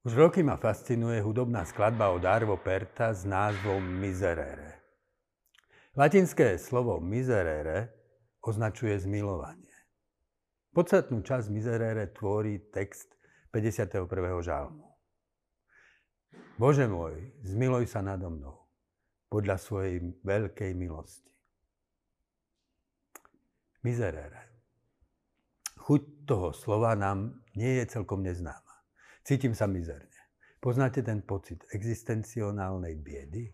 Už roky ma fascinuje hudobná skladba od Arvo Perta s názvom Miserere. Latinské slovo miserere označuje zmilovanie. Podstatnú časť Miserere tvorí text 51. žalmu. Bože môj, zmiluj sa nado mnou podľa svojej veľkej milosti. Miserere. Chuť toho slova nám nie je celkom neznáma. Cítim sa mizerne. Poznáte ten pocit existencionálnej biedy?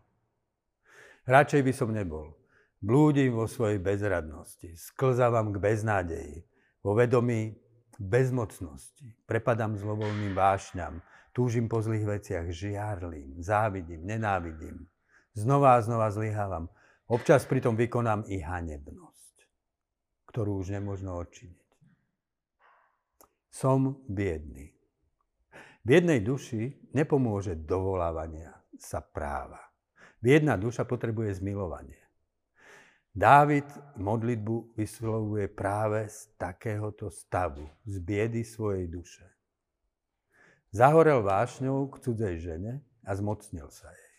Radšej by som nebol. Blúdim vo svojej bezradnosti. Sklzávam k beznádeji. Vo vedomí bezmocnosti. Prepadám zlovoľným vášňam. Túžim po zlých veciach. Žiarlim, závidím, nenávidím. Znova a znova zlyhávam. Občas pritom vykonám i hanebnosť, ktorú už nemožno odčiniť. Som biedný. Biednej duši nepomôže dovolávania sa práva. Biedna duša potrebuje zmilovanie. Dávid modlitbu vyslovuje práve z takéhoto stavu, z biedy svojej duše. Zahorel vášňou k cudzej žene a zmocnil sa jej.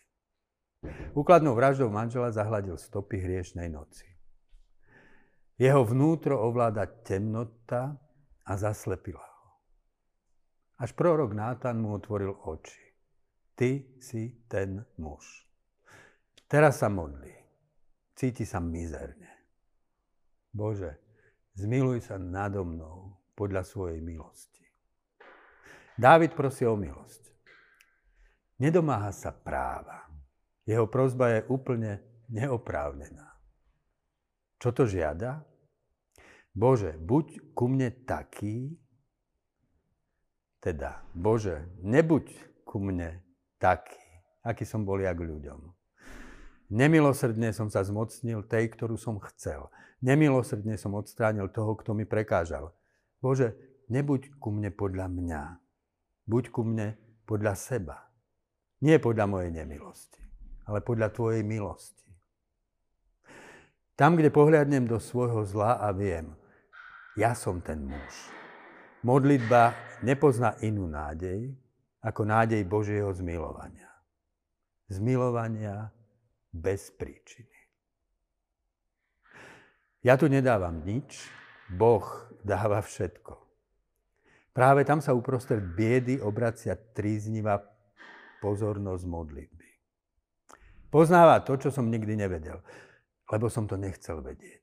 Úkladnou vraždou manžela zahladil stopy hriešnej noci. Jeho vnútro ovláda temnota a zaslepila. Až prorok Nátan mu otvoril oči. Ty si ten muž. Teraz sa modlí. Cíti sa mizerne. Bože, zmiluj sa nado mnou podľa svojej milosti. Dávid prosí o milosť. Nedomáha sa práva. Jeho prosba je úplne neoprávnená. Čo to žiada? Bože, buď ku mne taký, teda, Bože, nebuď ku mne taký, aký som bol ja k ľuďom. Nemilosrdne som sa zmocnil tej, ktorú som chcel. Nemilosrdne som odstránil toho, kto mi prekážal. Bože, nebuď ku mne podľa mňa. Buď ku mne podľa seba. Nie podľa mojej nemilosti, ale podľa tvojej milosti. Tam, kde pohľadnem do svojho zla a viem, ja som ten muž. Modlitba nepozná inú nádej, ako nádej Božieho zmilovania. Zmilovania bez príčiny. Ja tu nedávam nič, Boh dáva všetko. Práve tam sa uprostred biedy obracia tríznivá pozornosť modlitby. Poznáva to, čo som nikdy nevedel, lebo som to nechcel vedieť.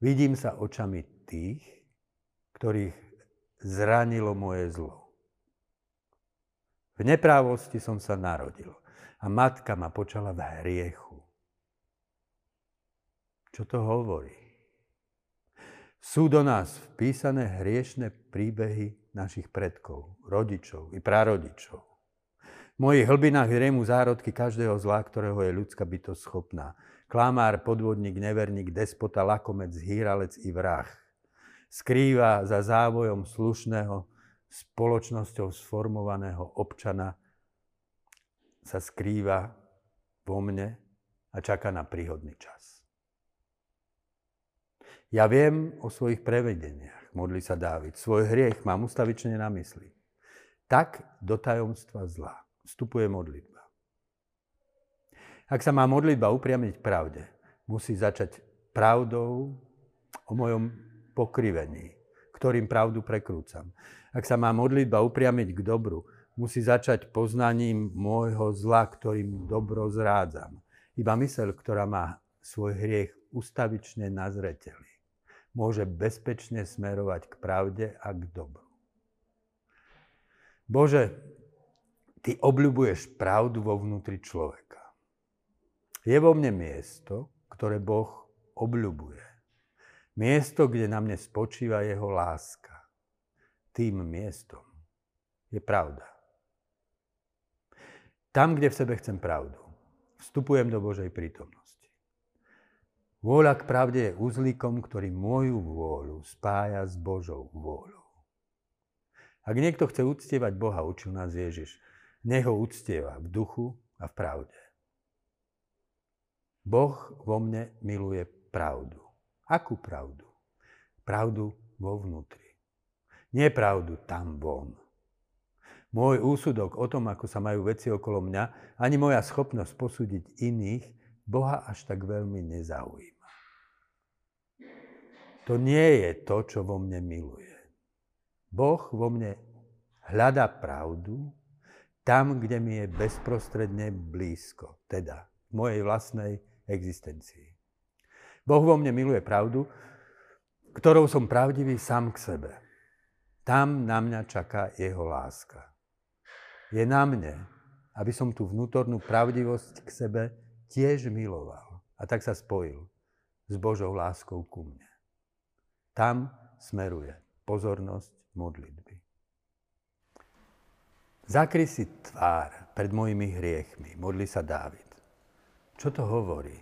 Vidím sa očami tých, ktorých zranilo moje zlo. V neprávosti som sa narodil a matka ma počala v hriechu. Čo to hovorí? Sú do nás vpísané hriešne príbehy našich predkov, rodičov i prarodičov. V mojich hlbinách hriemu zárodky každého zla, ktorého je ľudská bytosť schopná. Klamár, podvodník, neverník, despota, lakomec, hýralec i vrah. Skrýva za závojom slušného, spoločnosťou sformovaného občana, sa skrýva vo mne a čaká na príhodný čas. Ja viem o svojich prevedeniach, modlí sa Dávid. Svoj hriech mám ustavične na mysli. Tak do tajomstva zla vstupuje modlitba. Ak sa má modlitba upriamiť pravde, musí začať pravdou o mojom pokrivení, ktorým pravdu prekrúcam. Ak sa má modlitba upriamiť k dobru, musí začať poznaním môjho zla, ktorým dobro zrádzam. Iba myseľ, ktorá má svoj hriech ustavične na zreteli, môže bezpečne smerovať k pravde a k dobru. Bože, ty obľubuješ pravdu vo vnútri človeka. Je vo mne miesto, ktoré Boh obľubuje. Miesto, kde na mne spočíva jeho láska. Tým miestom je pravda. Tam, kde v sebe chcem pravdu, vstupujem do Božej prítomnosti. Vôľa k pravde je uzlíkom, ktorý moju vôľu spája s Božou vôľou. Ak niekto chce uctievať Boha, učil nás Ježiš, nech ho uctieva v duchu a v pravde. Boh vo mne miluje pravdu. Akú pravdu? Pravdu vo vnútri. Nie pravdu tam von. Môj úsudok o tom, ako sa majú veci okolo mňa, ani moja schopnosť posúdiť iných, Boha až tak veľmi nezaujíma. To nie je to, čo vo mne miluje. Boh vo mne hľadá pravdu tam, kde mi je bezprostredne blízko, teda v mojej vlastnej existencii. Boh vo mne miluje pravdu, ktorou som pravdivý sám k sebe. Tam na mňa čaká jeho láska. Je na mne, aby som tú vnútornú pravdivosť k sebe tiež miloval. A tak sa spojil s Božou láskou ku mne. Tam smeruje pozornosť modlitby. Zakry si tvár pred mojimi hriechmi, modlí sa Dávid. Čo to hovorí?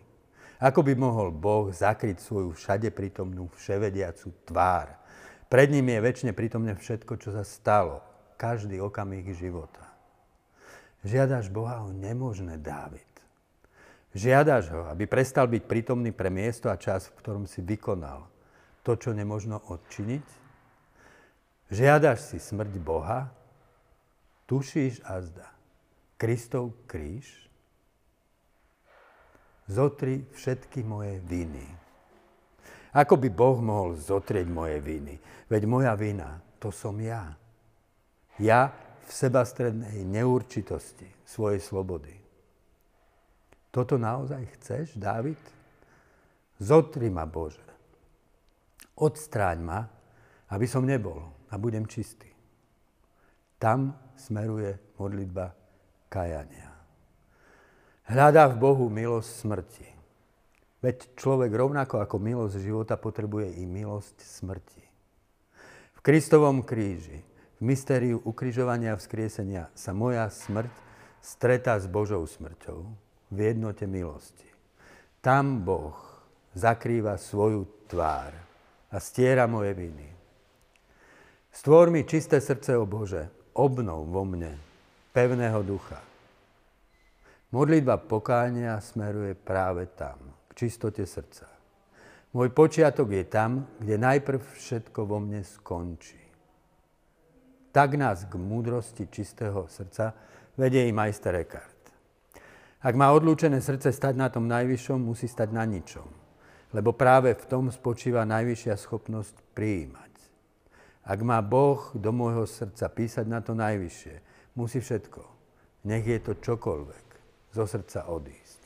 Ako by mohol Boh zakryť svoju všade prítomnú vševediacu tvár? Pred ním je večne prítomné všetko, čo sa stalo. Každý okamih života. Žiadaš Boha o nemožné, Dávid. Žiadaš ho, aby prestal byť prítomný pre miesto a čas, v ktorom si vykonal to, čo nemožno odčiniť. Žiadaš si smrť Boha. Tušíš azda Kristov kríž. Zotri všetky moje viny. Ako by Boh mohol zotrieť moje viny? Veď moja vina, to som ja. Ja v sebastrednej neurčitosti svojej slobody. Toto naozaj chceš, Dávid? Zotri ma, Bože. Odstráň ma, aby som nebol a budem čistý. Tam smeruje modlitba kajania. Hľadá v Bohu milosť smrti. Veď človek rovnako ako milosť života potrebuje i milosť smrti. V Kristovom kríži, v mystériu ukrižovania a vzkriesenia sa moja smrť stretá s Božou smrťou v jednote milosti. Tam Boh zakrýva svoju tvár a stiera moje viny. Stvor mi čisté srdce, o Bože, obnov vo mne pevného ducha. Modlitba pokánia smeruje práve tam, čistote srdca. Môj počiatok je tam, kde najprv všetko vo mne skončí. Tak nás k múdrosti čistého srdca vedie i majster Eckhart. Ak má odlúčené srdce stať na tom najvyššom, musí stať na ničom, lebo práve v tom spočíva najvyššia schopnosť prijímať. Ak má Boh do môjho srdca písať na to najvyššie, musí všetko, nech je to čokoľvek, zo srdca odísť.